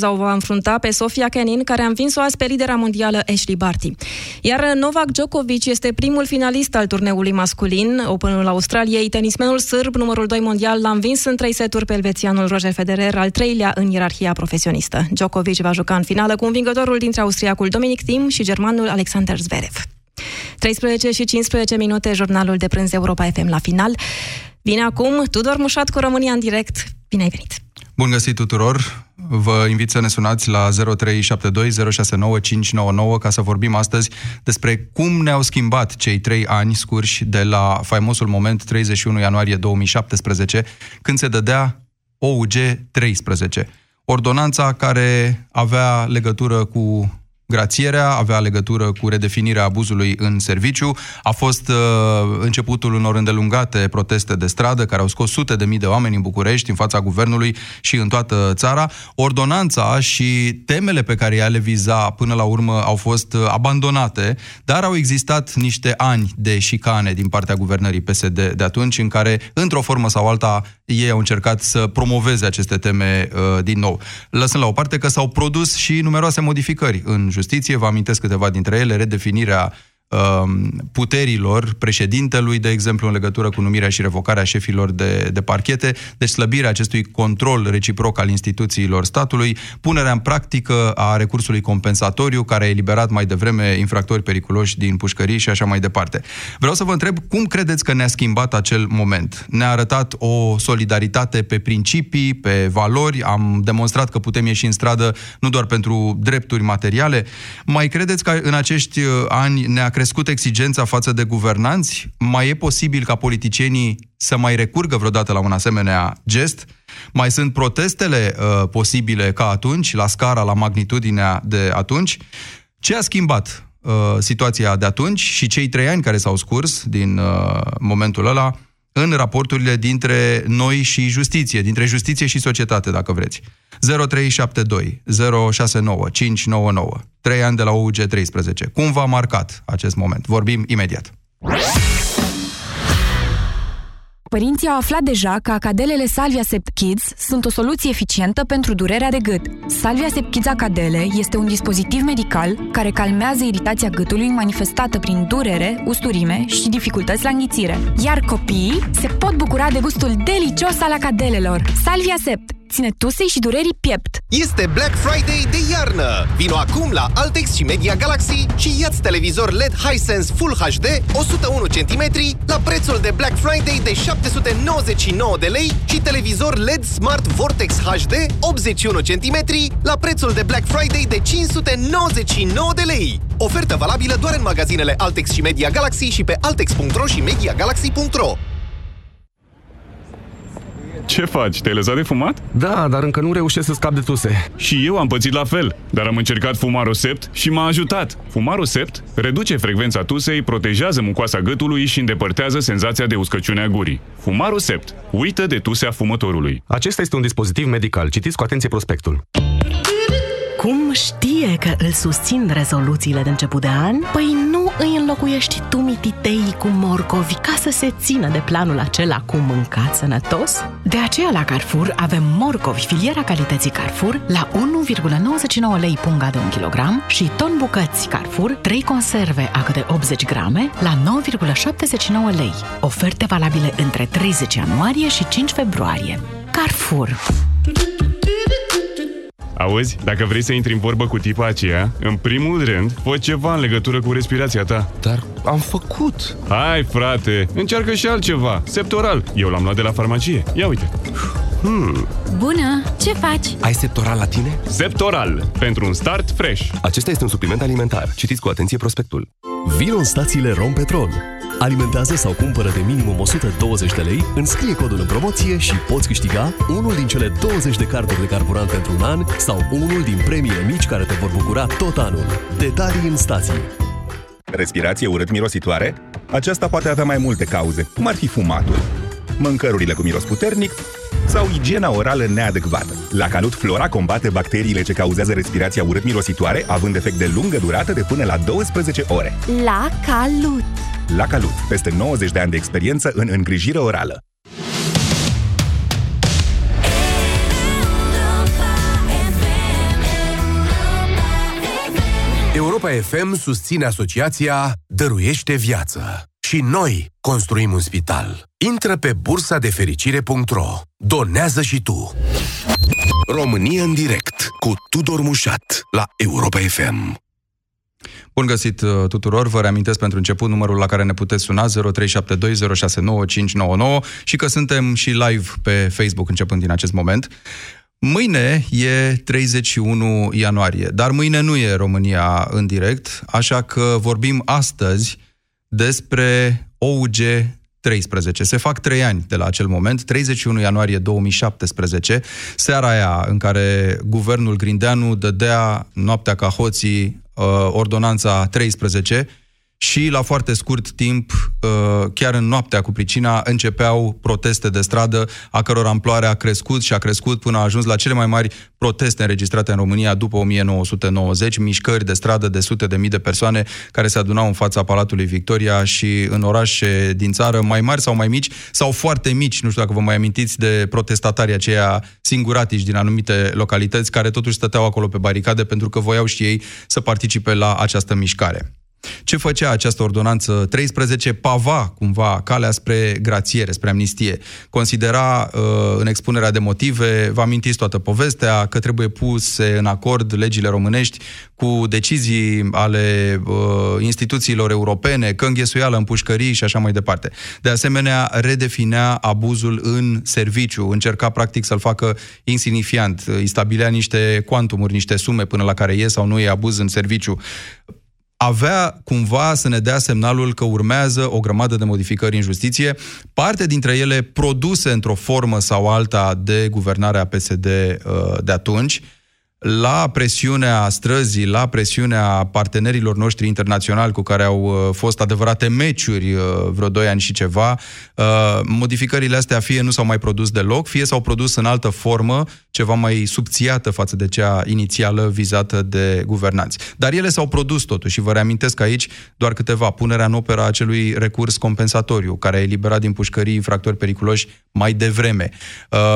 Sau va înfrunta pe Sofia Kenin, care a învins-o azi pe lidera mondială Ashley Barty. Iar Novak Djokovic este primul finalist al turneului masculin, Openul Australiei. Tenismenul sârb, numărul 2 mondial, l-a învins în 3 seturi pe elvețianul Roger Federer, al treilea în ierarhia profesionistă. Djokovic va juca în finală cu învingătorul dintre austriacul Dominic Thiem și germanul Alexander Zverev. 13 și 15 minute, jurnalul de prânz Europa FM la final. Vine acum Tudor Mușat cu România în direct. Bine ai venit! Bun găsit tuturor! Vă invit să ne sunați la 0372 069599 ca să vorbim astăzi despre cum ne-au schimbat cei 3 ani scurși de la faimosul moment 31 ianuarie 2017, când se dădea OUG 13. Ordonanța care avea legătură cu grațierea, avea legătură cu redefinirea abuzului în serviciu, a fost începutul unor îndelungate proteste de stradă care au scos sute de mii de oameni în București, în fața guvernului și în toată țara. Ordonanța și temele pe care ea le viza până la urmă au fost abandonate, dar au existat niște ani de șicane din partea guvernării PSD de atunci, în care, într-o formă sau alta, ei au încercat să promoveze aceste teme din nou. Lăsând la o parte că s-au produs și numeroase modificări în justiție, vă amintesc câteva dintre ele, redefinirea puterilor președintelui, de exemplu, în legătură cu numirea și revocarea șefilor de parchete, deci slăbirea acestui control reciproc al instituțiilor statului, punerea în practică a recursului compensatoriu, care a eliberat mai devreme infractori periculoși din pușcării și așa mai departe. Vreau să vă întreb, cum credeți că ne-a schimbat acel moment? Ne-a arătat o solidaritate pe principii, pe valori, am demonstrat că putem ieși în stradă nu doar pentru drepturi materiale. Mai credeți că în acești ani ne-a crescut exigența față de guvernanți? Mai e posibil ca politicienii să mai recurgă vreodată la un asemenea gest? Mai sunt protestele posibile ca atunci, la scara, la magnitudinea de atunci? Ce a schimbat situația de atunci și cei 3 ani care s-au scurs din momentul ăla în raporturile dintre noi și justiție, dintre justiție și societate, dacă vreți? 0372 069 599. 3 ani de la OUG 13. Cum v-a marcat acest moment? Vorbim imediat. Părinții au aflat deja că acadelele Salvia Sept Kids sunt o soluție eficientă pentru durerea de gât. Salvia Sept Kids Acadele este un dispozitiv medical care calmează iritația gâtului manifestată prin durere, usturime și dificultăți la înghițire. Iar copiii se pot bucura de gustul delicios al acadelelor. Salvia Sept ține tusei și durerii piept. Este Black Friday de iarnă! Vino acum la Altex și Media Galaxy și ia-ți televizor LED Hisense Full HD 101 cm la prețul de Black Friday de 799 de lei și televizor LED Smart Vortex HD 81 cm la prețul de Black Friday de 599 de lei. Ofertă valabilă doar în magazinele Altex și Media Galaxy și pe altex.ro și mediagalaxy.ro. Ce faci? Te-ai lăsat de fumat? Da, dar încă nu reușesc să scap de tuse. Și eu am pățit la fel, dar am încercat Fumarul Sept și m-a ajutat. Fumarul Sept reduce frecvența tusei, protejează mucoasa gâtului și îndepărtează senzația de uscăciune a gurii. Fumarul Sept uită de tusea fumătorului. Acesta este un dispozitiv medical. Citiți cu atenție prospectul. Cum știe că îl susțin rezoluțiile de început de an? Păi nu îi înlocuiești tu mititeii cu morcovi ca să se țină de planul acela cu mâncat sănătos? De aceea la Carrefour avem morcovi filiera calității Carrefour la 1,99 lei punga de 1 kilogram și ton bucăți Carrefour 3 conserve a câte 80 grame la 9,79 lei. Oferte valabile între 30 ianuarie și 5 februarie. Carrefour. Auzi, dacă vrei să intri în vorbă cu tipa aceea, în primul rând, fă ceva în legătură cu respirația ta. Dar am făcut! Hai, frate, încearcă și altceva. Septoral. Eu l-am luat de la farmacie. Ia uite. Bună! Ce faci? Ai Septoral la tine? Septoral. Pentru un start fresh. Acesta este un supliment alimentar. Citiți cu atenție prospectul. Vino în stațiile Rompetrol. Alimentează sau cumpără de minimum 120 de lei, înscrie codul în promoție și poți câștiga unul din cele 20 de carduri de carburant pentru un an sau unul din premiile mici care te vor bucura tot anul. Detalii în stații. Respirație urât-mirositoare? Aceasta poate avea mai multe cauze, cum ar fi fumatul, mâncărurile cu miros puternic sau igiena orală neadecvată. La Calut, Flora combate bacteriile ce cauzează respirația urât-mirositoare, având efect de lungă durată de până la 12 ore. La Calut! La Calut, peste 90 de ani de experiență în îngrijire orală. Europa FM susține asociația Dăruiește Viață. Și noi construim un spital. Intră pe bursadefericire.ro. Donează și tu! România în direct cu Tudor Mușat la Europa FM. Bun găsit tuturor, vă reamintesc pentru început numărul la care ne puteți suna, 0372069599, și că suntem și live pe Facebook începând din acest moment. Mâine e 31 ianuarie, dar mâine nu e România în direct, așa că vorbim astăzi despre OUG 13. Se fac 3 ani de la acel moment, 31 ianuarie 2017, seara aia în care guvernul Grindeanu dădea noaptea ca hoții ordonanța 13 și la foarte scurt timp, chiar în noaptea cu pricina, începeau proteste de stradă, a căror amploare a crescut și a crescut până a ajuns la cele mai mari proteste înregistrate în România după 1990, mișcări de stradă de sute de mii de persoane care se adunau în fața Palatului Victoria și în orașe din țară, mai mari sau mai mici, sau foarte mici, nu știu dacă vă mai amintiți de protestatarii aceia singuratici din anumite localități, care totuși stăteau acolo pe baricade pentru că voiau și ei să participe la această mișcare. Ce făcea această ordonanță 13? Pava cumva calea spre grațiere, spre amnistie. Considera în expunerea de motive, vă amintiți toată povestea, că trebuie puse în acord legile românești cu decizii ale instituțiilor europene, că înghesuială în pușcării și așa mai departe. De asemenea, redefinea abuzul în serviciu, încerca practic să-l facă insignifiant, îi stabilea niște cuantumuri, niște sume până la care e sau nu e abuz în serviciu. Avea cumva să ne dea semnalul că urmează o grămadă de modificări în justiție, parte dintre ele produse într-o formă sau alta de guvernarea PSD de atunci, la presiunea străzii, la presiunea partenerilor noștri internaționali cu care au fost adevărate meciuri vreo 2 ani și ceva. Modificările astea fie nu s-au mai produs deloc, fie s-au produs în altă formă, ceva mai subțiată față de cea inițială vizată de guvernanți. Dar ele s-au produs totuși și vă reamintesc aici doar câteva. Punerea în opera acelui recurs compensatoriu, care a eliberat din pușcării infractori periculoși mai devreme.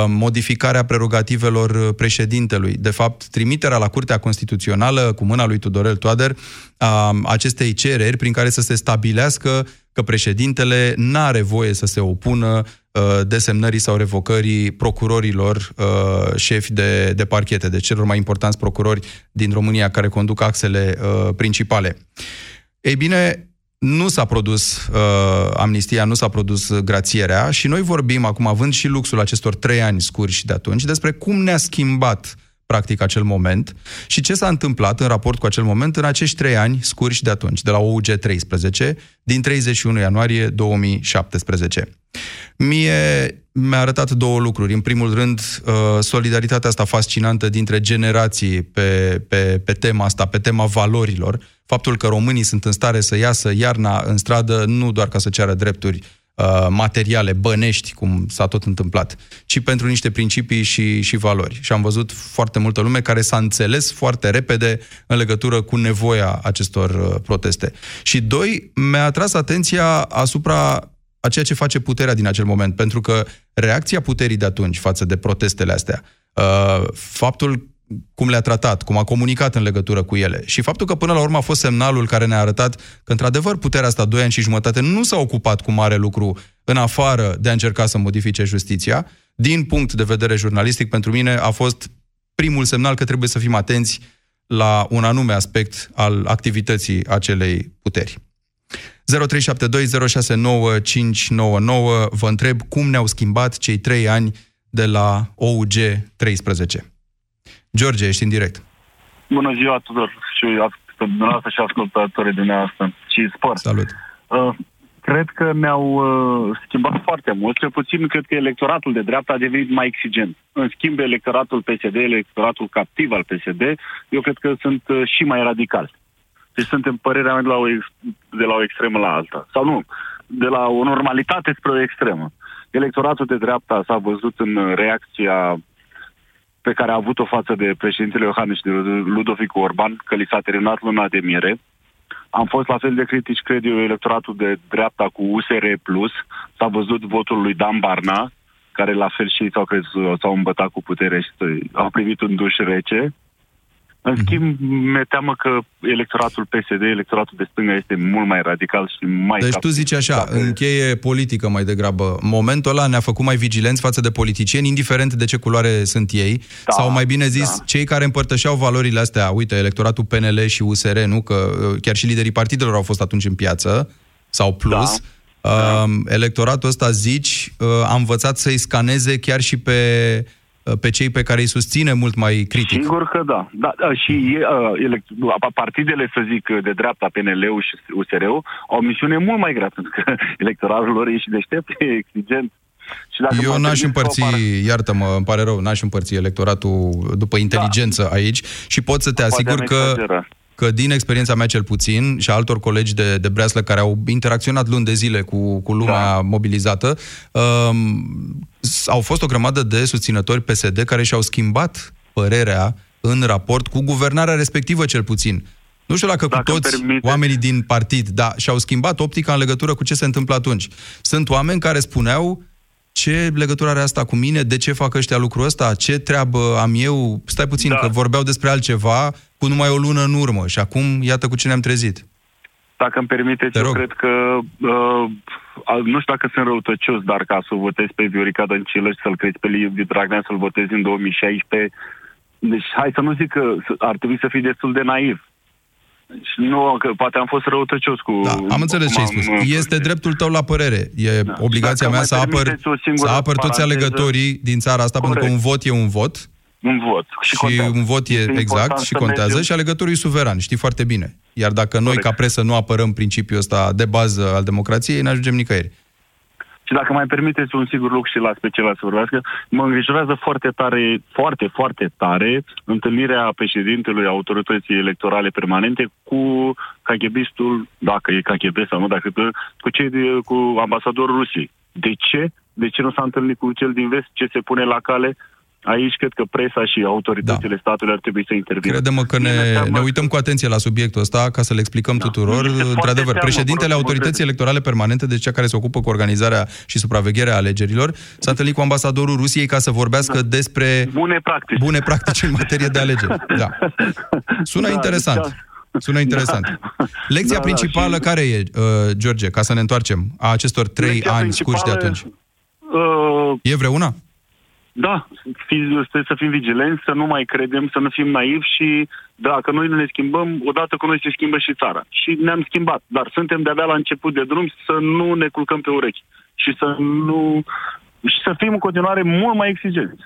Modificarea prerogativelor președintelui. De fapt, trimiterea la Curtea Constituțională cu mâna lui Tudorel Toader a acestei cereri prin care să se stabilească că președintele n-are voie să se opună desemnării sau revocării procurorilor șefi de parchete, de celor mai importanți procurori din România care conduc axele principale. Ei bine, nu s-a produs amnistia, nu s-a produs grațierea și noi vorbim acum, având și luxul acestor 3 ani scurși de atunci, despre cum ne-a schimbat practic acel moment și ce s-a întâmplat în raport cu acel moment în acești 3 ani scurși de atunci, de la OUG 13, din 31 ianuarie 2017. Mie mi-a arătat 2 lucruri. În primul rând, solidaritatea asta fascinantă dintre generații pe tema asta, pe tema valorilor. Faptul că românii sunt în stare să iasă iarna în stradă nu doar ca să ceară drepturi materiale, bănești, cum s-a tot întâmplat, ci pentru niște principii și valori. Și am văzut foarte multă lume care s-a înțeles foarte repede în legătură cu nevoia acestor proteste. Și 2, mi-a atras atenția asupra a ceea ce face puterea din acel moment, pentru că reacția puterii de atunci față de protestele astea, faptul cum le-a tratat, cum a comunicat în legătură cu ele și faptul că până la urmă a fost semnalul care ne-a arătat că, într-adevăr, puterea asta 2 ani și jumătate nu s-a ocupat cu mare lucru în afară de a încerca să modifice justiția. Din punct de vedere jurnalistic, pentru mine a fost primul semnal că trebuie să fim atenți la un anume aspect al activității acelei puteri. 0372069599, vă întreb cum ne-au schimbat cei 3 ani de la OUG 13. George, ești în direct. Bună ziua tuturor și dumneavoastră și ascultătorii dumneavoastră și sport. Salut. Cred că mi-au schimbat foarte mult, cel puțin cred că electoratul de dreapta a devenit mai exigent. În schimb, electoratul PSD, electoratul captiv al PSD, eu cred că sunt și mai radicali. Deci suntem, părerea mea, de la o extremă la alta. Sau nu, de la o normalitate spre o extremă. Electoratul de dreapta s-a văzut în reacția pe care a avut-o față de președintele Iohannis și de Ludovic Orban, că li s-a terminat luna de miere. Am fost la fel de critici, cred eu, electoratul de dreapta cu USR+. S-a văzut votul lui Dan Barna, care la fel și ei s-au îmbătat cu putere și au primit un duș rece. În schimb, mi-e teamă că electoratul PSD, electoratul de stânga, este mult mai radical și mai... Deci tu zici așa, încheie politică mai degrabă. Momentul ăla ne-a făcut mai vigilenți față de politicieni, indiferent de ce culoare sunt ei, da, sau mai bine zis, da, cei care împărtășeau valorile astea, uite, electoratul PNL și USR, nu? Că chiar și liderii partidelor au fost atunci în piață, sau plus... Da. Electoratul ăsta, zici, a învățat să-i scaneze chiar și pe cei pe care îi susține mult mai critic. Sigur că da. Și partidele, să zic, de dreapta, PNL-ul și USR-ul, au o misiune mult mai grea, pentru că electoratul lor e și deștept, e exigent. Și dacă eu n-aș împărți, iartă-mă, îmi pare rău, n-aș împărți electoratul după inteligență, da, aici și pot să te asigur că... Că din experiența mea cel puțin și a altor colegi de breaslă care au interacționat luni de zile cu lumea, da, mobilizată, au fost o grămadă de susținători PSD care și-au schimbat părerea în raport cu guvernarea respectivă cel puțin. Nu știu dacă cu toți oamenii din partid, dar și-au schimbat optica în legătură cu ce se întâmplă atunci. Sunt oameni care spuneau: ce legătură are asta cu mine? De ce fac ăștia lucrul ăsta? Ce treabă am eu? Stai puțin, da, că vorbeau despre altceva cu numai o lună în urmă și acum iată cu ce ne-am trezit. Dacă îmi permiteți, eu cred că, nu știu dacă sunt răutăcios, dar ca să votezi pe Viorica Dăncilă și să-l crezi pe Liviu Dragnea, să-l votezi în 2016, deci hai să nu zic că ar trebui să fii destul de naiv. Nu, că poate am fost răutăcios cu... Da, am înțeles ce ai spus. Este dreptul tău la părere. E, da, obligația mea să apăr toți alegătorii din țara asta, corect, pentru că un vot e un vot. Un vot. Și un vot e este exact și contează și alegătorul e suveran, știi foarte bine. Iar dacă noi, corect, ca presă nu apărăm principiul ăsta de bază al democrației, ne ajungem nicăieri. Și dacă mai permiteți un singur lucru și las pe celălalt să vorbească, mă îngrijorează foarte tare, foarte, foarte tare întâlnirea președintelui autorității electorale permanente cu KGB-istul, dacă e KGB sau nu, cu ambasadorul Rusiei. De ce? De ce nu s-a întâlnit cu cel din vest? Ce se pune la cale? Aici cred că presa și autoritățile, da, statului ar trebui să intervină. Crede-mă că ne uităm cu atenție la subiectul ăsta ca să le explicăm, da, tuturor. Într-adevăr, președintele autorității electorale permanente, deci cea care se ocupă cu organizarea și supravegherea alegerilor, s-a întâlnit cu ambasadorul Rusiei ca să vorbească, da, despre bune practici în materie de alegeri. Da. Sună, da, interesant. Da. Sună interesant. Da. Lecția, da, principală, și... care e, George, ca să ne întoarcem, a acestor 3 ani scurși de atunci? E vreuna? Da, să fim vigilenți, să nu mai credem, să nu fim naivi și dacă noi nu ne schimbăm, odată cu noi se schimbă și țara. Și ne-am schimbat, dar suntem de-abia la început de drum, să nu ne culcăm pe urechi și să fim în continuare mult mai exigenți.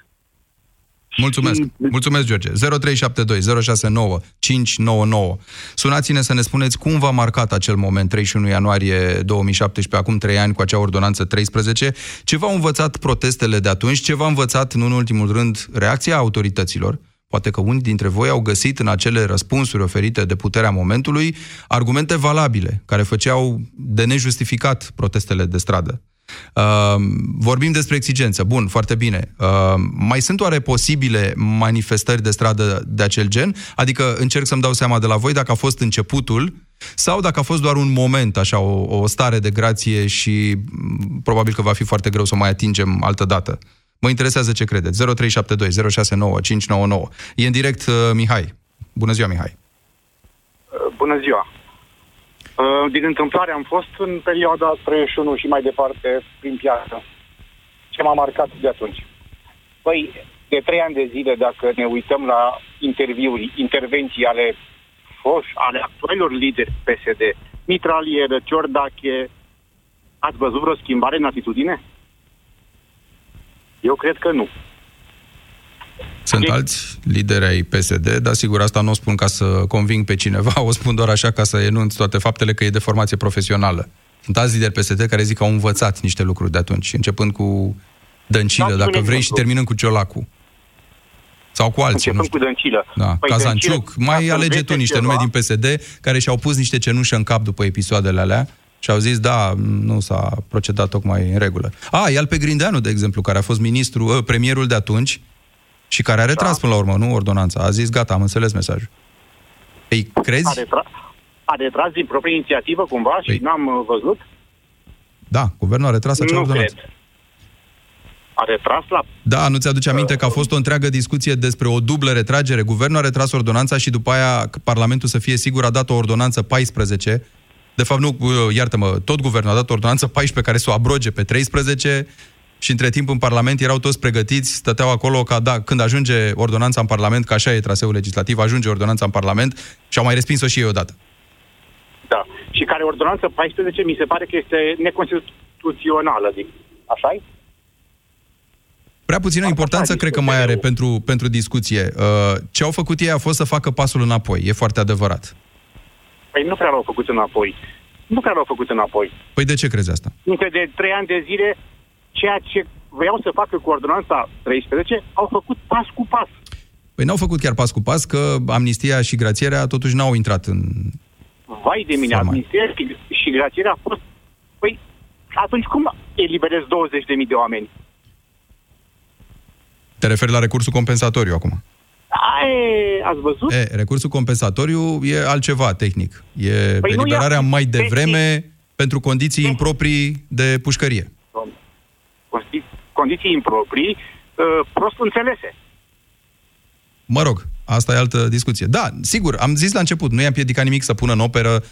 Mulțumesc, mulțumesc, George. 0372 069 599. Sunați-ne să ne spuneți cum v-a marcat acel moment, 31 ianuarie 2017, acum 3 ani, cu acea ordonanță 13. Ce v-au învățat protestele de atunci? Ce v-a învățat, nu în ultimul rând, reacția autorităților? Poate că unii dintre voi au găsit în acele răspunsuri oferite de puterea momentului argumente valabile, care făceau de nejustificat protestele de stradă. Vorbim despre exigență. Bun, foarte bine. Mai sunt oare posibile manifestări de stradă de acel gen? Adică încerc să-mi dau seama de la voi dacă a fost începutul sau dacă a fost doar un moment, așa, o stare de grație și probabil că va fi foarte greu să o mai atingem altă dată. Mă interesează ce credeți. 0372 069 599. E în direct Mihai. Bună ziua, Mihai. Bună ziua. Din întâmplare am fost în perioada 31 și mai departe prin piață. Ce m-a marcat de atunci? Păi, de 3 ani de zile, dacă ne uităm la interviuri, intervenții ale actualilor lideri PSD, mitralieră, Ciordache, ați văzut vreo schimbare în atitudine? Eu cred că nu. Sunt alți lideri ai PSD, dar sigur, asta nu o spun ca să conving pe cineva, o spun doar așa ca să enunț toate faptele că e de formație profesională. Sunt alți lideri PSD care zic că au învățat niște lucruri de atunci, începând cu Dăncilă, da, dacă vrei, și terminând cu Ciolacu. Sau cu alții, începând cu Dăncilă. Da. Păi Cazanciuc, Dăncilă, mai alege tu niște nume din PSD care și-au pus niște cenușă în cap după episoadele alea. Și au zis, da, nu s-a procedat tocmai în regulă. Ia-l pe Grindeanu, de exemplu, care a fost premierul de atunci și care a retras, da, până la urmă, nu, ordonanța. A zis, gata, am înțeles mesajul. Ei, crezi? A retras din proprie inițiativă, cumva, și n-am văzut? Da, guvernul a retras acea ordonanță. Nu cred. A retras la... Da, nu ți-aduce aminte că a fost o întreagă discuție despre o dublă retragere? Guvernul a retras ordonanța și după aia Parlamentul, să fie sigur, a dat o ordonanță 14. De fapt, nu, iartă-mă, tot guvernul a dat o ordonanță 14 care să o abroge pe 13 și între timp în Parlament erau toți pregătiți, stăteau acolo ca da, când ajunge ordonanța în Parlament, că așa e traseul legislativ, ajunge ordonanța în Parlament și au mai respins-o și ei odată. Da, și care ordonanță 14 mi se pare că este neconstituțională, zic. Așa-i? Prea puțină importanță, cred că mai are pentru discuție. Ce au făcut ei a fost să facă pasul înapoi, e foarte adevărat. Păi nu prea l-au făcut înapoi. Păi de ce crezi asta? Încă de 3 ani de zile, ceea ce vreau să facă cu ordonanța 13, au făcut pas cu pas. Păi n-au făcut chiar pas cu pas, că amnistia și grațierea totuși n-au intrat în... Vai de mine, amnistia și grațierea a fost... Păi atunci cum eliberezi 20.000 de oameni? Te referi la recursul compensatoriu acum? Ați văzut? Recursul compensatoriu e altceva tehnic. E păi eliberarea mai devreme pentru condiții improprii de pușcărie. Condiții improprii, prost înțelese. Mă rog, asta e altă discuție. Da, sigur, am zis la început, nu i-am piedicat nimic să pună în operă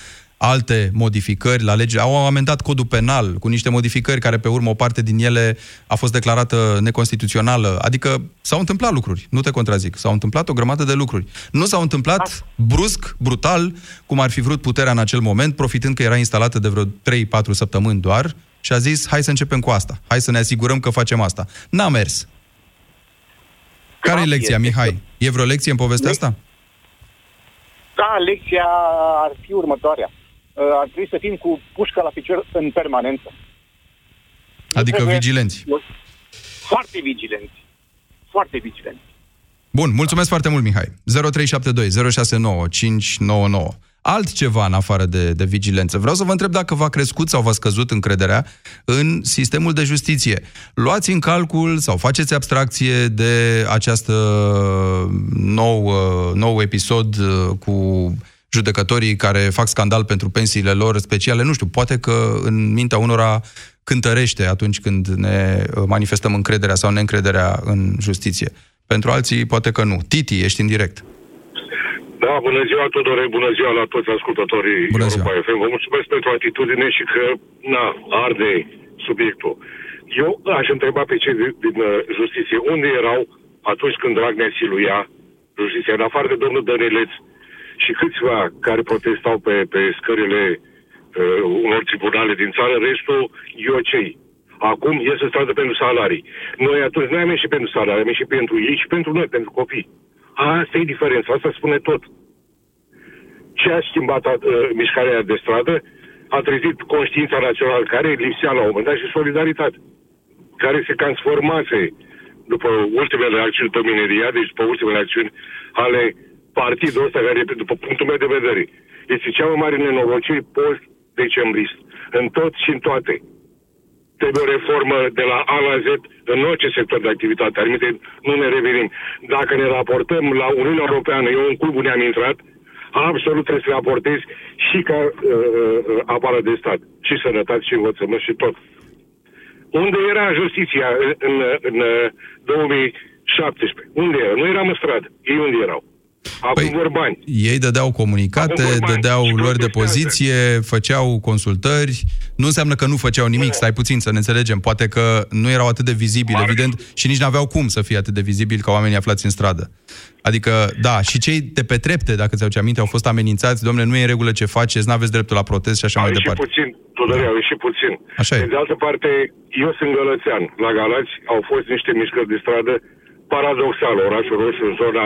alte modificări la lege. Au amendat codul penal cu niște modificări care pe urmă o parte din ele a fost declarată neconstituțională. Adică s-au întâmplat lucruri, nu te contrazic. S-au întâmplat o grămadă de lucruri. Nu s-au întâmplat brusc, brutal, cum ar fi vrut puterea în acel moment, profitând că era instalată de vreo 3-4 săptămâni doar și a zis, hai să începem cu asta. Hai să ne asigurăm că facem asta. N-a mers. Care-i lecția, Mihai? E vreo lecție în povestea asta? Da, lecția ar fi următoarea. Ar trebui să fim cu pușca la picior în permanență. Adică vigilenți. Foarte vigilenți. Foarte vigilenți. Bun, mulțumesc foarte mult, Mihai. 0372069599. Altceva în afară de vigilență. Vreau să vă întreb dacă v-a crescut sau v-a scăzut încrederea în sistemul de justiție. Luați în calcul sau faceți abstracție de această nou episod cu judecătorii care fac scandal pentru pensiile lor speciale, nu știu, poate că în mintea unora cântărește atunci când ne manifestăm încrederea sau neîncrederea în justiție. Pentru alții, poate că nu. Titi, ești în direct. Da, bună ziua, Tudore, bună ziua la toți ascultătorii Europa FM. Vă mulțumesc pentru atitudine și că, arde subiectul. Eu aș întreba pe cei din justiție, unde erau atunci când Dragnea siluia justiția, în afară de domnul Dăneleț, și câțiva care protestau pe scările unor tribunale din țară, restul iocei. Acum ies în stradă pentru salarii. Noi atunci nu am ieșit pentru salarii, am ieșit pentru ei și pentru noi, pentru copii. Asta e diferența, asta spune tot. Ce a schimbat mișcarea de stradă a trezit conștiința națională care lipsea la un moment dat și solidaritate, care se transformase după ultimele acțiuni domineria, deci după ultimele acțiuni ale partidul ăsta care, după punctul meu de vedere, este cea mai mare nenorocire post-decembrist. În tot și în toate. Trebuie o reformă de la A la Z în orice sector de activitate. Admite, nu ne revenim. Dacă ne raportăm la Uniunea Europeană, eu în clubul ne-am intrat, absolut trebuie să raportezi și ca apară de stat. Și sănătate, și învățământ, și tot. Unde era justiția în 2017? Unde era? Nu eram în stradă. Ei unde erau? Acum vor bani. Ei dădeau comunicate, dădeau luări de poziție, făceau consultări. Nu înseamnă că nu făceau nimic, stai puțin să ne înțelegem. Poate că nu erau atât de vizibili, evident, și nici n-aveau cum să fie atât de vizibili ca oamenii aflați în stradă. Adică, da, și cei de pe trepte, dacă ți-au aminte, au fost amenințați. Dom'le, nu e în regulă ce faceți, n-aveți dreptul la protest și așa mai departe. Au ieșit puțin. De altă parte, eu sunt gălățean. La Galați au fost niște mișcări de stradă paradoxal, orașul Roșu, în zona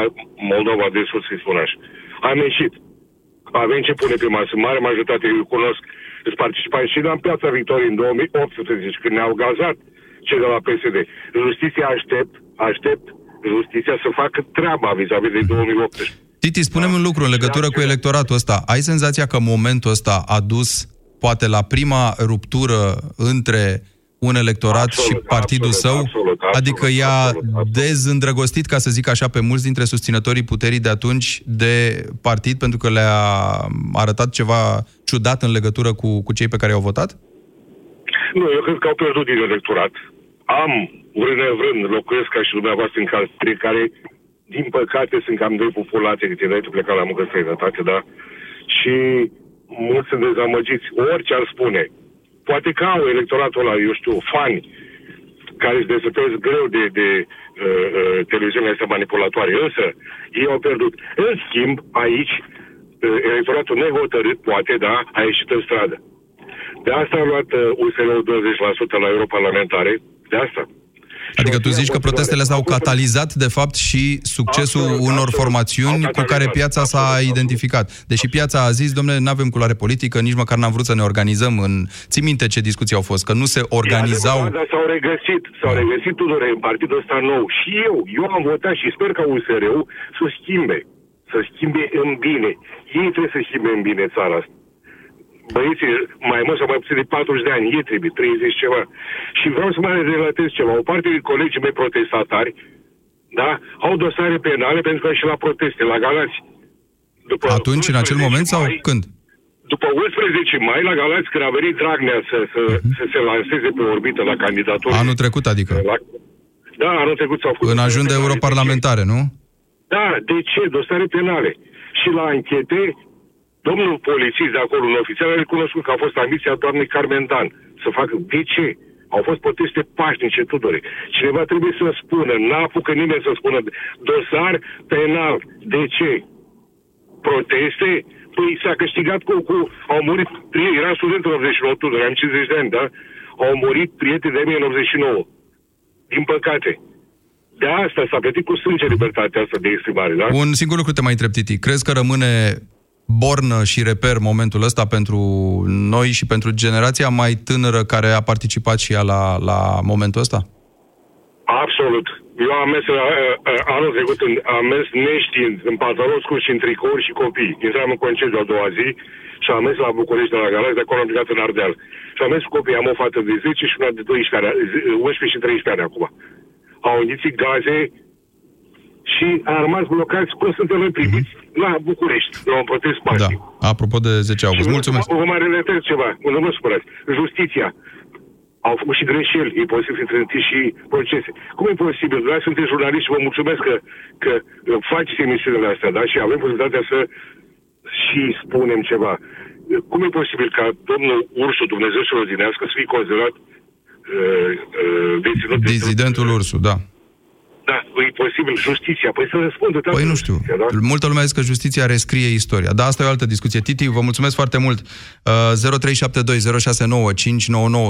Moldova de Sud, să-i spun așa. Am ieșit. Avem ce pune pe masă. Mare majoritate, eu cunosc, îți participa și la Piața Victoriei în 2018, când ne-au gazat cei de la PSD. Justiția aștept justiția să facă treaba vis-a-vis de 2018. Titi, spune-mi un lucru în legătură cu electoratul ăsta. Ai senzația că momentul ăsta a dus, poate, la prima ruptură între un electorat absolut, și partidul său? Adică i-a dezîndrăgostit, ca să zic așa, pe mulți dintre susținătorii puterii de atunci de partid, pentru că le-a arătat ceva ciudat în legătură cu cei pe care i-au votat? Nu, eu cred că au pierdut din electorat. Am vrând nevrând, locuiesc ca și dumneavoastră în castrii care, din păcate, sunt cam doi populații de tineretul plecat la muncă în străinătate, da? Și mulți sunt dezamăgiți. Orice ar spune. Poate că au electoratul ăla, eu știu, fani, care își desătez greu de televiziunea asta manipulatoare, însă ei au pierdut. În schimb, aici, electoratul nehotărât, poate, da, a ieșit în stradă. De asta a luat USR-ul 20% la europarlamentare, de asta. Adică tu zici că protestele astea au catalizat, de fapt, și succesul unor formațiuni cu care piața s-a identificat. Deși piața a zis, domnule, n-avem culoare politică, nici măcar n-am vrut să ne organizăm în... Ții minte ce discuții au fost, că nu se organizau... Dar s-au regăsit Tudore în partidul ăsta nou. Și eu am votat și sper ca USR-ul să schimbe în bine. Ei trebuie să schimbe în bine țara asta. Băieții, mai mult sau mai puțin de 40 de ani, ei trebuie, 30 ceva. Și vreau să mai relatez ceva. O parte din colegii mei protestatari, da, au dosare penale pentru că și la proteste, la Galați. Atunci, în acel moment sau când? După 11 mai, la Galați, când a venit Dragnea să se lanseze pe orbită la candidatură. Anul trecut, adică? Da, anul trecut s-au făcut. În ajun de europarlamentare, nu? Da, de ce? Dosare penale. Și la anchete... Domnul polițist de acolo, un ofițer, a recunoscut că a fost ambiția doamnei Carmen Dan să facă. De ce? Au fost proteste pașnice, Tudore. Cineva trebuie să spună, n-apucă nimeni să spună dosar penal. De ce? Proteste? Păi s-a câștigat au murit prieteni, era student în 89, Tudore, am 50 de ani, da? Au murit prieteni de mine în 89. Din păcate. De asta s-a plătit cu sânge libertatea asta de exprimare, da? Un singur lucru te mai întreb, Titi. Crezi că rămâne... bornă și reper momentul ăsta pentru noi și pentru generația mai tânără care a participat și ea la momentul ăsta? Absolut. Eu am mers anul trecut, am mers neștiind, în pantaloni scurți și în tricouri și copii. Intram în concediu a doua zi și am mers la București de la Galați, de acolo am plecat în Ardeal. Și am mers cu copii, am o fată de 10 și una de 12 ani, 11 și 13 ani acum. Au înghițit gaze și au rămas blocați, cum suntem noi primiți, la București, la un protest pașnic. Da, apropo de 10 august, mulțumesc. Vă mai relatez ceva, nu mă supărați. Justiția. Au făcut și greșeli, e posibil să trântiți și procese. Cum e posibil? Noi sunteți jurnaliști și vă mulțumesc că faceți emisiunile astea, da? Și avem posibilitatea să și spunem ceva. Cum e posibil ca domnul Urșu, Dumnezeu să-l odinească, să fie considerat deținut... Dizidentul Urșu, da. Da, e posibil. Justiția. Păi să răspundă. Păi nu știu. Da? Multă lume a zis că justiția rescrie istoria. Dar asta e o altă discuție. Titi, vă mulțumesc foarte mult. 0372069599.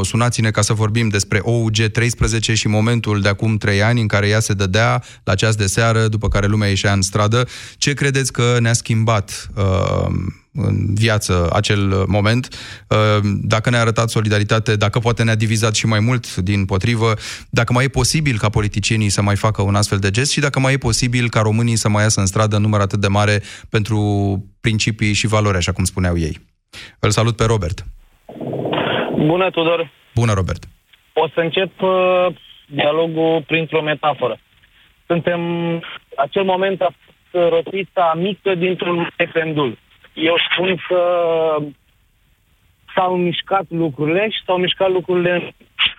Sunați-ne ca să vorbim despre OUG 13 și momentul de acum 3 ani în care ea se dădea la ceas de seară, după care lumea ieșea în stradă. Ce credeți că ne-a schimbat în viață acel moment, dacă ne-a arătat solidaritate, dacă poate ne-a divizat și mai mult din potrivă, dacă mai e posibil ca politicienii să mai facă un astfel de gest și dacă mai e posibil ca românii să mai iasă în stradă în număr atât de mare pentru principii și valori, așa cum spuneau ei. Îl salut pe Robert. Bună, Tudor! Bună, Robert! O să încep dialogul printr-o metaforă. Acel moment a fost rotița mică dintr-un pendul. Eu spun că s-au mișcat lucrurile și s-au mișcat lucrurile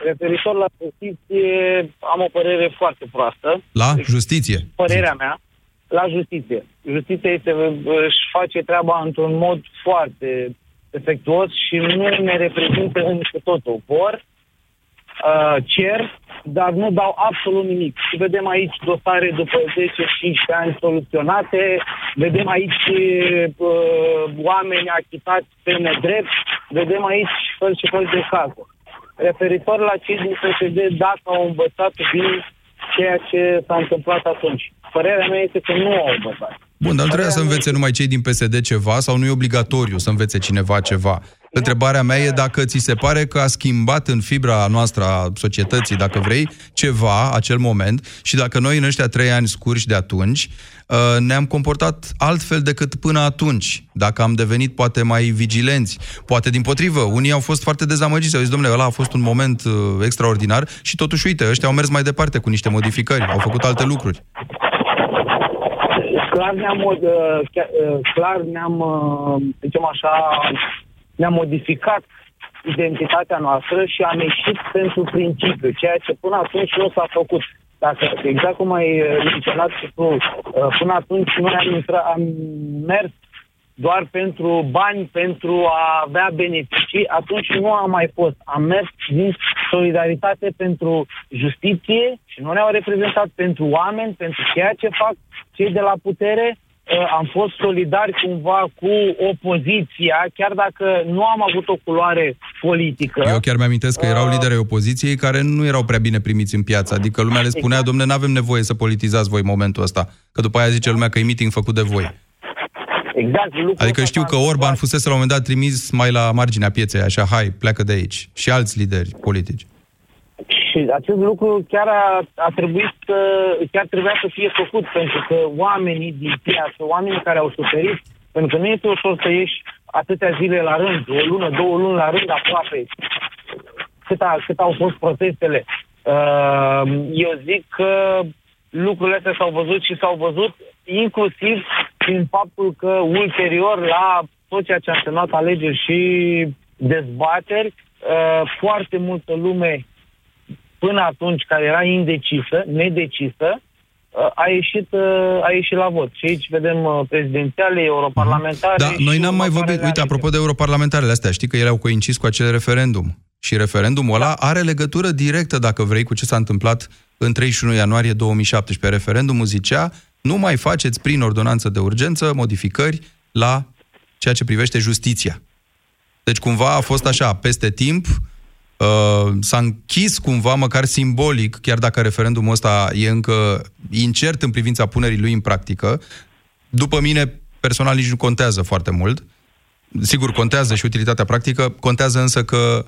referitor la justiție. Am o părere foarte proastă. La justiție? Părerea mea, la justiție. Justiția își face treaba într-un mod foarte efectuos și nu ne reprezintă încă totul. Cer, dar nu dau absolut nimic. Și vedem aici dosare după 10-15 ani soluționate, vedem aici oameni achitați pe nedrept, vedem aici fel și fel de cazuri. Referitor la cei din PSD, dacă au învățat din ceea ce s-a întâmplat atunci. Părerea mea este că nu au învățat. Bun, dar nu trebuie să învețe numai cei din PSD ceva sau nu e obligatoriu să învețe cineva ceva? Întrebarea mea e dacă ți se pare că a schimbat în fibra noastră a societății, dacă vrei, ceva, acel moment, și dacă noi în ăștia 3 ani scurși de atunci ne-am comportat altfel decât până atunci, dacă am devenit poate mai vigilenți, poate dimpotrivă. Unii au fost foarte dezamăgiți, au zis, domnule, ăla a fost un moment extraordinar și totuși, uite, ăștia au mers mai departe cu niște modificări, au făcut alte lucruri. Clar ne-am modificat identitatea noastră și am ieșit pentru principiu, ceea ce până atunci nu s-a făcut. Dacă, exact cum ai menționat și tu, până atunci noi am mers doar pentru bani, pentru a avea beneficii, atunci nu am mai fost. Am mers din solidaritate pentru justiție și nu ne-au reprezentat, pentru oameni, pentru ceea ce fac cei de la putere. Am fost solidari cumva cu opoziția, chiar dacă nu am avut o culoare politică. Eu chiar mi-amintesc că erau lideri opoziției care nu erau prea bine primiți în piață. Adică lumea le spunea, dom'le, n-avem nevoie să politizați voi momentul ăsta. Că după aia zice lumea că e meeting făcut de voi. Exact. Adică știu că Orban fusese la un moment dat trimis mai la marginea pieței, așa, hai, pleacă de aici. Și alți lideri politici. Și acest lucru chiar a trebuit să, chiar trebuia să fie făcut, pentru că oamenii din piață, oamenii care au suferit, pentru că nu este ușor să ieși atâtea zile la rând, o lună, două luni la rând aproape, cât au fost protestele. Eu zic că lucrurile astea s-au văzut și s-au văzut inclusiv prin faptul că ulterior la tot ceea ce a însemnat alegeri și dezbateri, foarte multă lume până atunci, care era indecisă, nedecisă, a ieșit la vot. Și aici vedem prezidențiale, europarlamentare... Da, noi n-am mai vorbit... Uite, apropo de europarlamentarele astea, știi că ele au coincis cu acel referendum. Și referendumul ăla are legătură directă, dacă vrei, cu ce s-a întâmplat în 31 ianuarie 2017. Referendumul zicea, nu mai faceți prin ordonanță de urgență modificări la ceea ce privește justiția. Deci cumva a fost așa, peste timp... s-a închis cumva, măcar simbolic, chiar dacă referendumul ăsta e încă incert în privința punerii lui în practică. După mine, personal, nici nu contează foarte mult. Sigur, contează și utilitatea practică, contează însă că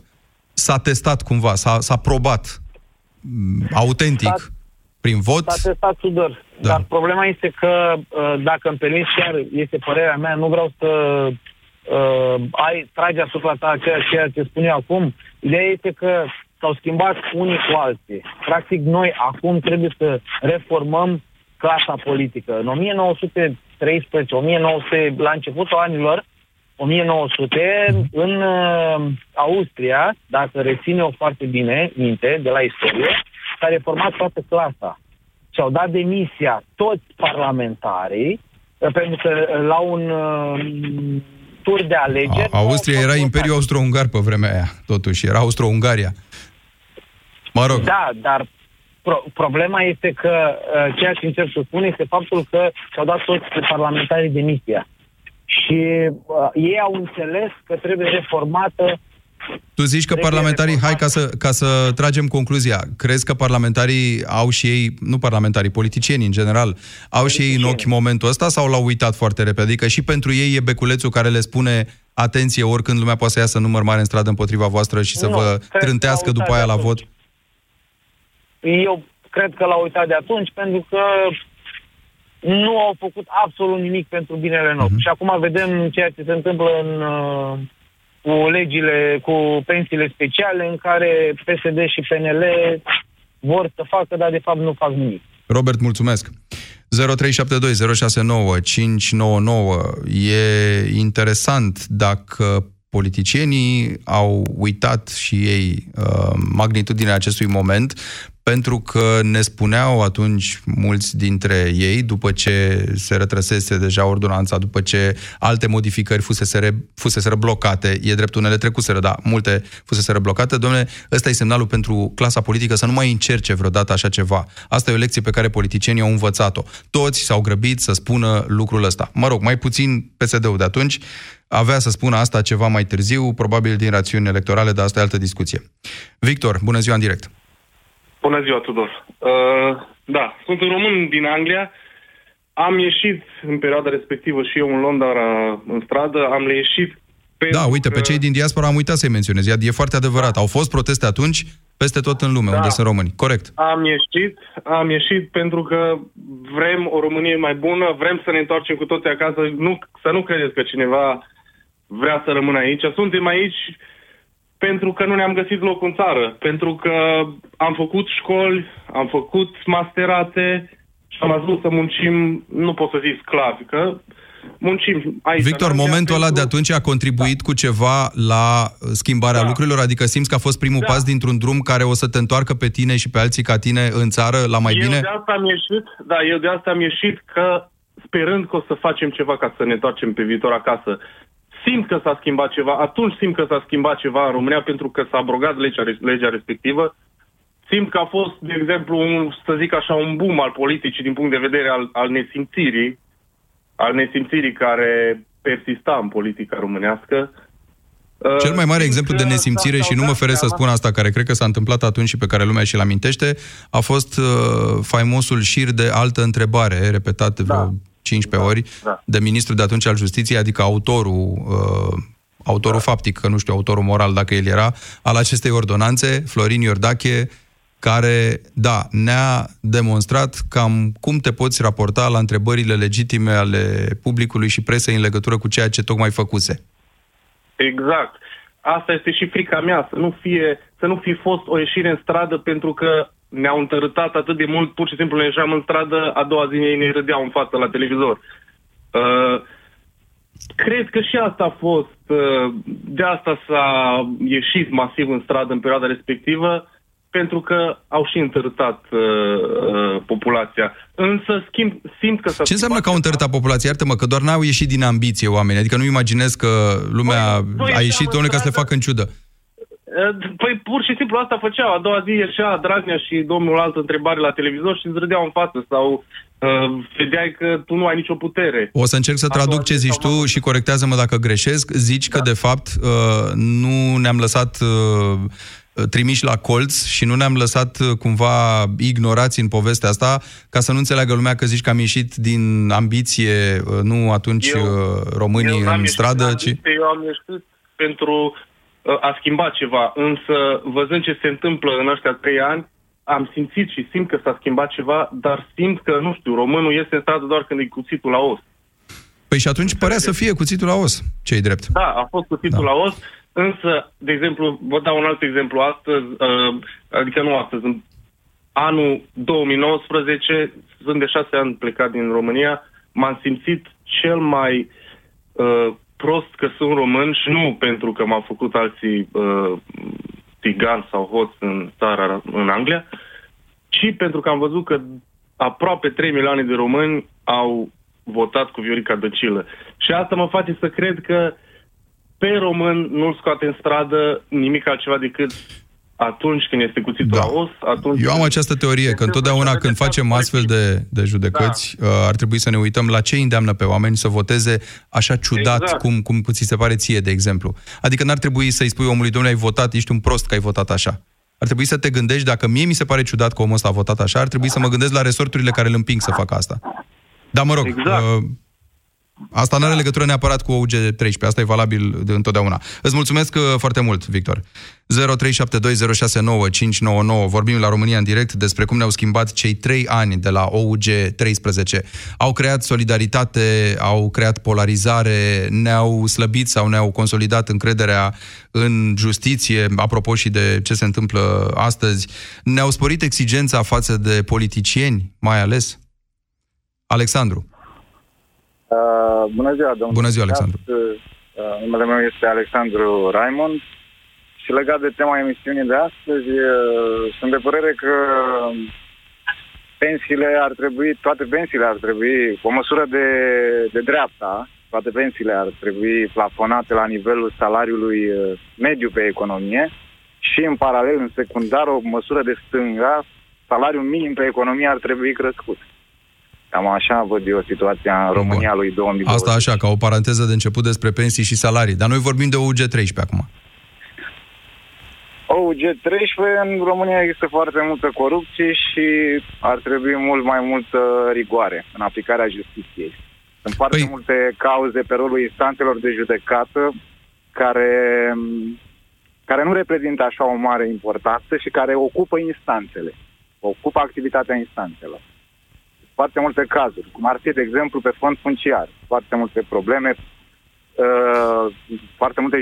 s-a testat cumva, s-a probat autentic prin vot. S-a testat, Tudor. Da. Dar problema este că, dacă îmi permiți, chiar este părerea mea, nu vreau să... trage asupra ta ceea ce spun eu acum. Ideea este că s-au schimbat unii cu alții. Practic noi acum trebuie să reformăm clasa politică. În 1913, la începutul anilor 1900, în Austria, dacă reține-o foarte bine minte de la istorie, s-a reformat toată clasa. Și-au dat demisia toți parlamentarii, pentru că la un... de alegeri. Austria era Imperiul Austro-Ungar pe vremea aia, totuși. Era Austro-Ungaria. Mă rog. Da, dar problema este că ceea ce încerc să spun este faptul că și-au dat toți parlamentarii demisia. Și ei au înțeles că trebuie reformată. Tu zici că parlamentarii, reformată. Hai ca să tragem concluzia, crezi că parlamentarii au și ei, nu parlamentarii, politicieni în general, au și ei în ochi momentul ăsta sau l-au uitat foarte repede? Adică și pentru ei e beculețul care le spune, atenție, oricând lumea poate să iasă număr mare în stradă împotriva voastră și să vă trântească după aia la vot? Eu cred că l-au uitat de atunci, pentru că nu au făcut absolut nimic pentru binele nostru. Și acum vedem ceea ce se întâmplă în... cu legile, cu pensiile speciale, în care PSD și PNL vor să facă, dar de fapt nu fac nimic. Robert, mulțumesc. 0372069599. E interesant dacă politicienii au uitat și ei magnitudinea acestui moment, pentru că ne spuneau atunci mulți dintre ei, după ce se retrăsese deja ordonanța, după ce alte modificări fuseseră blocate, e drept, unele trecuseră, dar multe fuseseră blocate, dom'le, ăsta e semnalul pentru clasa politică să nu mai încerce vreodată așa ceva. Asta e o lecție pe care politicienii au învățat-o. Toți s-au grăbit să spună lucrul ăsta. Mă rog, mai puțin PSD-ul de atunci, avea să spună asta ceva mai târziu, probabil din rațiuni electorale, dar asta e altă discuție. Victor, bună ziua în direct! Bună ziua, Tudor! Da, sunt un român din Anglia, am ieșit în perioada respectivă și eu în Londra, în stradă, am le ieșit... Da, uite, pe cei din diaspora am uitat să-i menționez, e foarte adevărat, au fost proteste atunci peste tot în lume, da, unde sunt români, corect. Am ieșit pentru că vrem o Românie mai bună, vrem să ne întoarcem cu toții acasă, să nu credeți că cineva vrea să rămână aici, suntem aici... pentru că nu ne-am găsit loc în țară, pentru că am făcut școli, am făcut masterate și am ajuns să muncim, nu pot să zic sclavi, că muncim aici. Victor, momentul ăla de atunci a contribuit cu ceva la schimbarea lucrurilor? Adică simți că a fost primul pas dintr-un drum care o să te întoarcă pe tine și pe alții ca tine în țară la mai bine? Eu de asta am ieșit că sperând că o să facem ceva ca să ne întoarcem pe viitor acasă. Simt că s-a schimbat ceva, atunci simt că s-a schimbat ceva în România pentru că s-a abrogat legea respectivă. Simt că a fost, de exemplu, un boom al politicii din punct de vedere al nesimțirii, care persista în politica românească. Cel mai mare exemplu de nesimțire, și nu mă feresc să spun asta, care cred că s-a întâmplat atunci și pe care lumea și-l amintește, a fost faimosul șir de altă întrebare, repetat vreo 15 ori, de ministrul de atunci al Justiției, adică autorul faptic, că nu știu, autorul moral dacă el era, al acestei ordonanțe, Florin Iordache, care, ne-a demonstrat cam cum te poți raporta la întrebările legitime ale publicului și presei în legătură cu ceea ce tocmai făcuse. Exact. Asta este și frica mea, să nu fie fost o ieșire în stradă pentru că ne-au întărâtat atât de mult, pur și simplu ne ieșeam în stradă, a doua zi ei ne râdeau în față la televizor. Cred că și asta a fost, de asta s-a ieșit masiv în stradă în perioada respectivă, pentru că au și întărâtat populația. Însă simt că... Ce înseamnă că au întărâtat populația? Iartă-mă, că doar n-au ieșit din ambiție oamenii. Adică nu imaginez că lumea a ieșit, domnule, ca să le facă în ciudă. Păi pur și simplu asta făceau. A doua zi ieșea Dragnea și domnul altă întrebare la televizor și îți râdeau în față sau vedeai că tu nu ai nicio putere. O să încerc să traduc ce zici tu și corectează-mă dacă greșesc. Zici că de fapt nu ne-am lăsat... trimiși la colț și nu ne-am lăsat cumva ignorați în povestea asta, ca să nu înțeleagă lumea că zici că am ieșit din ambiție, nu atunci românii în stradă, ci... Eu am ieșit pentru a schimba ceva, însă văzând ce se întâmplă în ăștia 3 ani, am simțit și simt că s-a schimbat ceva, dar simt că, nu știu, românul iese în stradă doar când e cuțitul la os. Păi și atunci părea să fie cuțitul la os, ce-i drept. Da, a fost cuțitul la os. Însă, de exemplu, vă dau un alt exemplu, în anul 2019, sunt de 6 ani plecat din România, m-am simțit cel mai prost că sunt român și nu pentru că m-au făcut alții tigani sau hoți în țara, în Anglia, ci pentru că am văzut că aproape 3 milioane de români au votat cu Viorica Dăncilă. Și asta mă face să cred că pe român nu-l scoate în stradă nimic altceva decât atunci când este cuțitul la os. Eu am această teorie, că întotdeauna când facem astfel de judecăți, ar trebui să ne uităm la ce îndeamnă pe oameni să voteze așa ciudat, cum ți se pare ție, de exemplu. Adică n-ar trebui să-i spui omului, domnule, ai votat, ești un prost că ai votat așa. Ar trebui să te gândești, dacă mie mi se pare ciudat că omul ăsta a votat așa, ar trebui să mă gândesc la resorturile care îl împing să facă asta. Dar mă rog... asta nu are legătură neapărat cu OUG 13, asta e valabil de întotdeauna. Îți mulțumesc foarte mult, Victor. 0372069599. Vorbim la România în direct despre cum ne-au schimbat cei 3 ani de la OUG 13. Au creat solidaritate, au creat polarizare, ne-au slăbit sau ne-au consolidat încrederea în justiție, apropo și de ce se întâmplă astăzi. Ne-au sporit exigența față de politicieni, mai ales. Alexandru. Bună ziua, domnule. Bună ziua, Alexandru. Numele meu este Alexandru Raimond și legat de tema emisiunii de astăzi, sunt de părere că toate pensiile ar trebui, o măsură de dreapta, toate pensiile ar trebui plafonate la nivelul salariului mediu pe economie și în paralel, în secundar, o măsură de stânga, salariul minim pe economie ar trebui crescut. Cam așa văd eu situația în România lui 2020. Asta așa, ca o paranteză de început despre pensii și salarii. Dar noi vorbim de OUG 13 acum. OUG 13, în România există foarte multă corupție și ar trebui mult mai multă rigoare în aplicarea justiției. Sunt foarte multe cauze pe rolul instanțelor de judecată care nu reprezintă așa o mare importanță și care ocupă activitatea instanțelor. Foarte multe cazuri, cum ar fi, de exemplu, pe fond funciar. Foarte multe probleme, foarte multe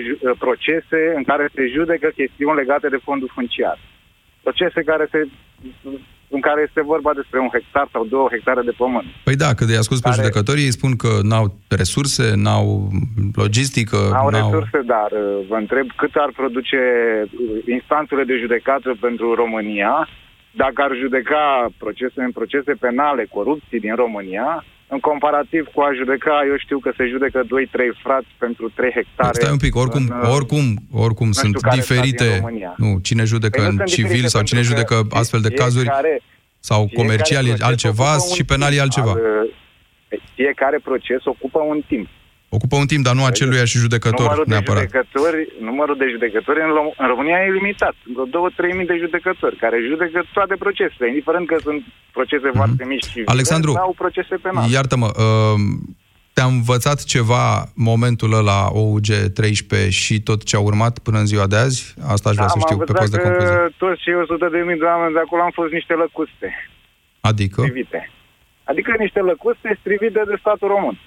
procese în care se judecă chestiuni legate de fondul funciar. Procese care se în care este vorba despre 1 hectar sau 2 hectare de pământ. Păi da, că de-i ascult pe judecătorii, ei spun că n-au resurse, n-au logistică. N-au resurse, dar vă întreb cât ar produce instanțele de judecată pentru România dacă ar judeca procese penale, corupții din România, în comparativ cu a judeca, eu știu că se judecă 2-3 frați pentru 3 hectare. Stai un pic, oricum sunt diferite. Nu, cine judecă în civil sau cine judecă astfel de cazuri sau comerciali altceva și penali altceva. Fiecare proces ocupă un timp. Ocupă un timp, dar nu aceluiași judecător neapărat. Numărul de judecători în România e limitat. 2-3 mii de judecători care judecă toate procesele, indiferent că sunt procese foarte mici și Alexandru, sau procese penale. Iartă-mă, te-a învățat ceva momentul ăla OUG 13 și tot ce a urmat până în ziua de azi? Asta aș vrea să știu pe post de concluzie. Am învățat că toți cei 100.000 de oameni de acolo am fost niște lăcuste. Adică? Strivite. Adică niște lăcuste strivite de statul român.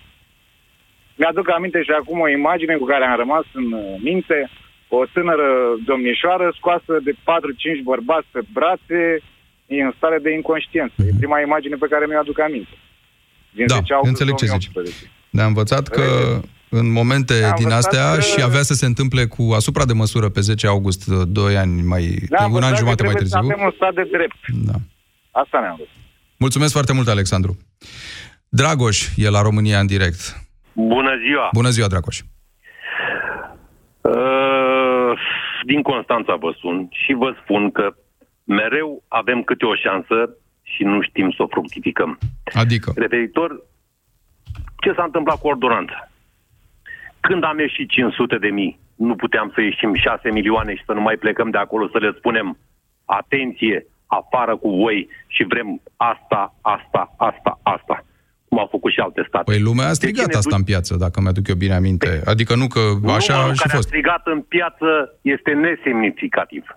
Mi-aduc aminte și acum o imagine cu care am rămas în minte, o tânără domnișoară scoasă de 4-5 bărbați pe brațe, e în stare de inconștiență. E prima imagine pe care mi-o aduc aminte. Din da, înțeleg ce zici. Ne-a învățat că în momente din astea și avea să se întâmple cu asupra de măsură pe 10 august, 2 ani mai, un an jumate mai târziu. Avem un stat de drept. Da. Asta ne-a învățat. Mulțumesc foarte mult, Alexandru. Dragoș e la România în direct. Bună ziua! Bună ziua, Dragoș! Din Constanța vă sun și vă spun că mereu avem câte o șansă și nu știm să o fructificăm. Adică? Referitor, ce s-a întâmplat cu ordonanța? Când am ieșit 500.000, nu puteam să ieșim 6 milioane și să nu mai plecăm de acolo să le spunem atenție, afară cu voi și vrem asta. Cum au făcut și alte state. Păi lumea a strigat asta în piață, dacă mi-aduc eu bine aminte. Adică nu că așa a și fost. A strigat în piață este nesemnificativ.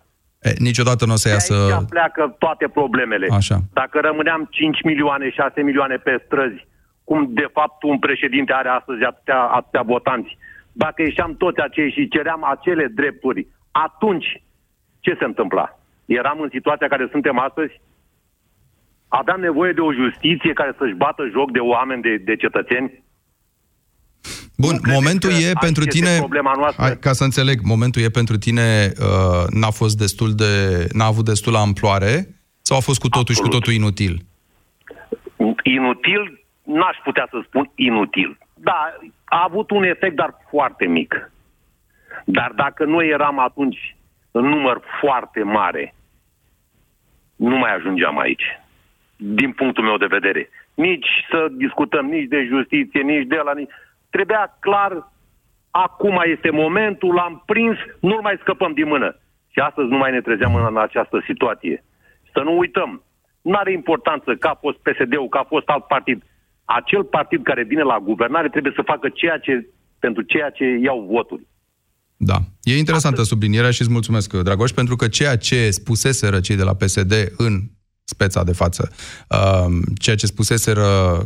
Niciodată nu o să iasă... De aici pleacă toate problemele. Așa. Dacă rămâneam 5 milioane, 6 milioane pe străzi, cum de fapt un președinte are astăzi atâtea votanți, dacă ieșeam toți acei și ceream acele drepturi, atunci ce se întâmpla? Eram în situația care suntem astăzi? Aveam nevoie de o justiție care să-și bată joc de oameni, de cetățeni? Bun, momentul e pentru tine... Hai, ca să înțeleg, momentul e pentru tine n-a avut destulă amploare sau a fost cu totul și cu totul inutil? Inutil? N-aș putea să spun inutil. Da, a avut un efect, dar foarte mic. Dar dacă noi eram atunci în număr foarte mare, nu mai ajungeam aici. Din punctul meu de vedere. Nici să discutăm, nici de justiție, nici de ăla, nici... Trebuia clar, acum este momentul, l-am prins, nu-l mai scăpăm din mână. Și astăzi nu mai ne trezeam în această situație. Să nu uităm, n-are importanță că a fost PSD-ul, că a fost alt partid. Acel partid care vine la guvernare trebuie să facă pentru ceea ce iau votul. Da. E interesantă sublinierea și îți mulțumesc, Dragoș, pentru că ceea ce spuseseră cei de la PSD în speța de față. Ceea ce spuseseră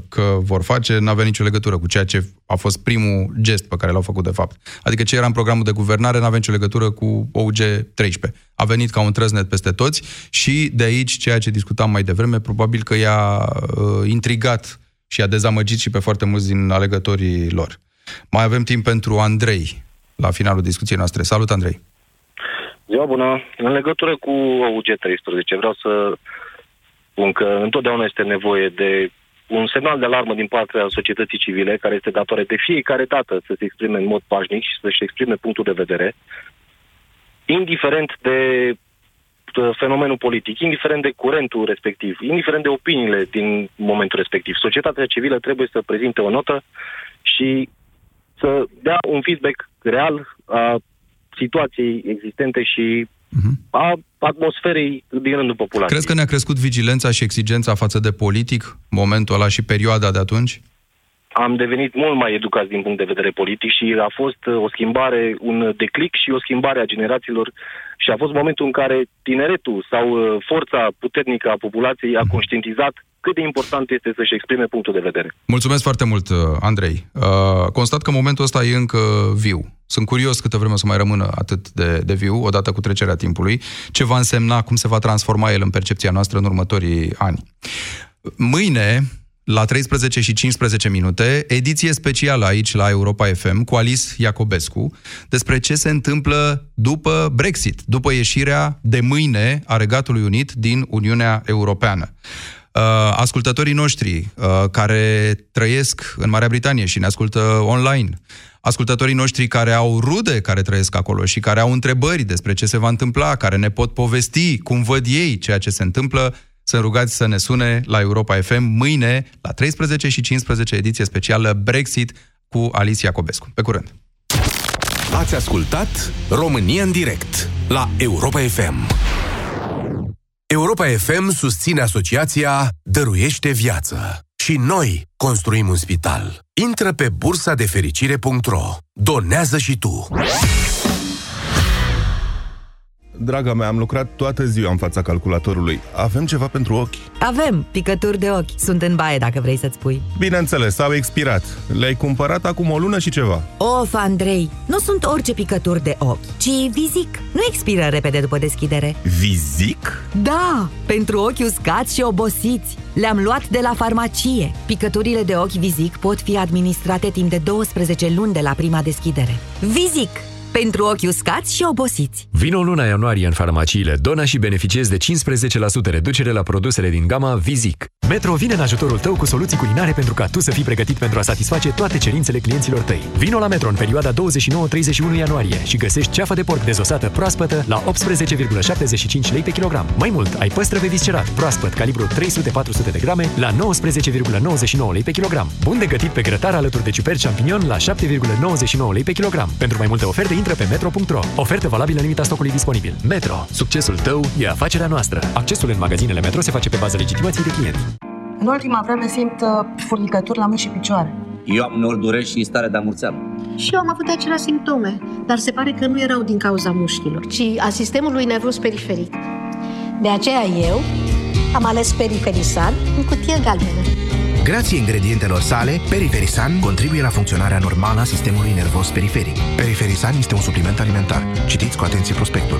că vor face n-avea nicio legătură cu ceea ce a fost primul gest pe care l-au făcut de fapt. Adică ce era în programul de guvernare n-avea nicio legătură cu OUG 13. A venit ca un trăsnet peste toți și de aici ceea ce discutam mai devreme probabil că i-a intrigat și i-a dezamăgit și pe foarte mulți din alegătorii lor. Mai avem timp pentru Andrei la finalul discuției noastre. Salut, Andrei! Ziua bună! În legătură cu OUG 13 vreau să spun că întotdeauna este nevoie de un semnal de alarmă din partea societății civile, care este datoare de fiecare dată să se exprime în mod pașnic și să-și exprime punctul de vedere, indiferent de fenomenul politic, indiferent de curentul respectiv, indiferent de opiniile din momentul respectiv. Societatea civilă trebuie să prezinte o notă și să dea un feedback real a situației existente și a atmosferei din rândul populației. Crezi că ne-a crescut vigilența și exigența față de politic, momentul ăla și perioada de atunci? Am devenit mult mai educați din punct de vedere politic și a fost o schimbare, un declic și o schimbare a generațiilor și a fost momentul în care tineretul sau forța puternică a populației a conștientizat cât de important este să-și exprime punctul de vedere. Mulțumesc foarte mult, Andrei. Constat că momentul ăsta e încă viu. Sunt curios câtă vreme o să mai rămână atât de viu, odată cu trecerea timpului, ce va însemna, cum se va transforma el în percepția noastră în următorii ani. Mâine, la 13:15, ediție specială aici la Europa FM cu Alice Iacobescu despre ce se întâmplă după Brexit, după ieșirea de mâine a Regatului Unit din Uniunea Europeană. Ascultătorii noștri care trăiesc în Marea Britanie și ne ascultă online, ascultătorii noștri care au rude care trăiesc acolo și care au întrebări despre ce se va întâmpla, care ne pot povesti cum văd ei ceea ce se întâmplă, sunt rugați să ne sune la Europa FM mâine la 13:15, ediție specială Brexit cu Alice Iacobescu. Pe curând! Ați ascultat România în direct la Europa FM. Europa FM susține asociația Dăruiește Viață. Și noi construim un spital. Intră pe bursadefericire.ro. Donează și tu! Draga mea, am lucrat toată ziua în fața calculatorului. Avem ceva pentru ochi? Avem, picături de ochi. Sunt în baie, dacă vrei să-ți pui. Bineînțeles, au expirat. Le-ai cumpărat acum o lună și ceva. Of, Andrei, nu sunt orice picături de ochi, ci Vizic. Nu expiră repede după deschidere. Vizic? Da, pentru ochi uscați și obosiți. Le-am luat de la farmacie. Picăturile de ochi Vizic pot fi administrate timp de 12 luni de la prima deschidere. Vizic! Pentru ochi uscați și obosiți. Vino luna ianuarie în farmaciile Dona și beneficiezi de 15% reducere la produsele din gama Vizic. Metro vine în ajutorul tău cu soluții culinare pentru ca tu să fii pregătit pentru a satisface toate cerințele clienților tăi. Vino la Metro în perioada 29-31 ianuarie și găsești ceafă de porc dezosată proaspătă la 18,75 lei pe kilogram. Mai mult, ai păstrăve viscerat proaspăt calibru 300-400 de grame la 19,99 lei pe kilogram. Bun de gătit pe grătar alături de ciuperci champignon la 7,99 lei pe kilogram. Pentru mai multe oferte, intră pe metro.ro. Ofertă valabilă în limita stocului disponibil. Metro. Succesul tău e afacerea noastră. Accesul în magazinele Metro se face pe bază legitimației de client. În ultima vreme simt furnicături la mâini și picioare. Eu am uneori dureri și stare de amurțeală. Și eu am avut aceleași simptome, dar se pare că nu erau din cauza mușchilor, ci a sistemului nervos periferic. De aceea eu am ales Periferisan în cutie galbenă. Grație ingredientelor sale, Periferisan contribuie la funcționarea normală a sistemului nervos periferic. Periferisan este un supliment alimentar. Citiți cu atenție prospectul.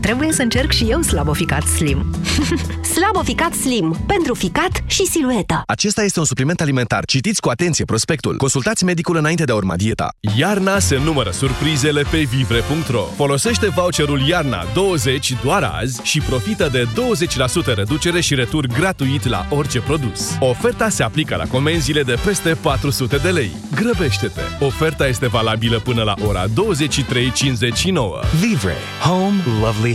Trebuie să încerc și eu Slaboficat Slim. Slaboficat Slim. Pentru ficat și silueta. Acesta este un supliment alimentar. Citiți cu atenție prospectul. Consultați medicul înainte de a urma dieta. Iarna se numără surprizele pe vivre.ro. Folosește voucherul Iarna 20 doar azi și profită de 20% reducere și retur gratuit la orice produs. Oferta se aplică la comenzile de peste 400 de lei. Grăbește-te! Oferta este valabilă până la ora 23:59. Vivre. Home lovely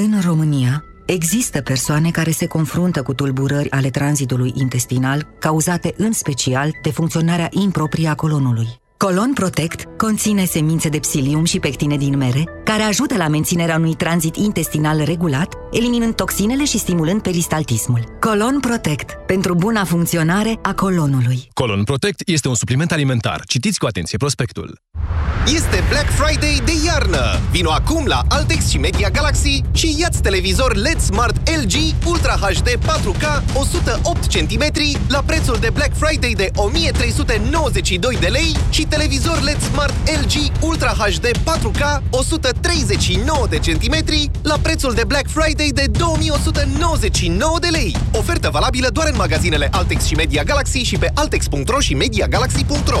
În România există persoane care se confruntă cu tulburări ale tranzitului intestinal, cauzate în special de funcționarea improprie a colonului. Colon Protect conține semințe de psilium și pectine din mere, care ajută la menținerea unui tranzit intestinal regulat, eliminând toxinele și stimulând peristaltismul. Colon Protect. Pentru buna funcționare a colonului. Colon Protect este un supliment alimentar. Citiți cu atenție prospectul. Este Black Friday de iarnă! Vino acum la Altex și Media Galaxy și ia-ți televizor LED Smart LG Ultra HD 4K 108 cm la prețul de Black Friday de 1392 de lei și televizor LED Smart LG Ultra HD 4K 139 de centimetri la prețul de Black Friday de 2199 de lei. Ofertă valabilă doar în magazinele Altex și Media Galaxy și pe altex.ro și mediagalaxy.ro.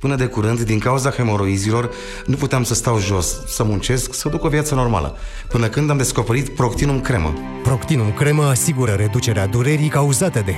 Până de curând, din cauza hemoroizilor, nu puteam să stau jos, să muncesc, să duc o viață normală. Până când am descoperit Proctinum Cremă. Proctinum Cremă asigură reducerea durerii cauzate de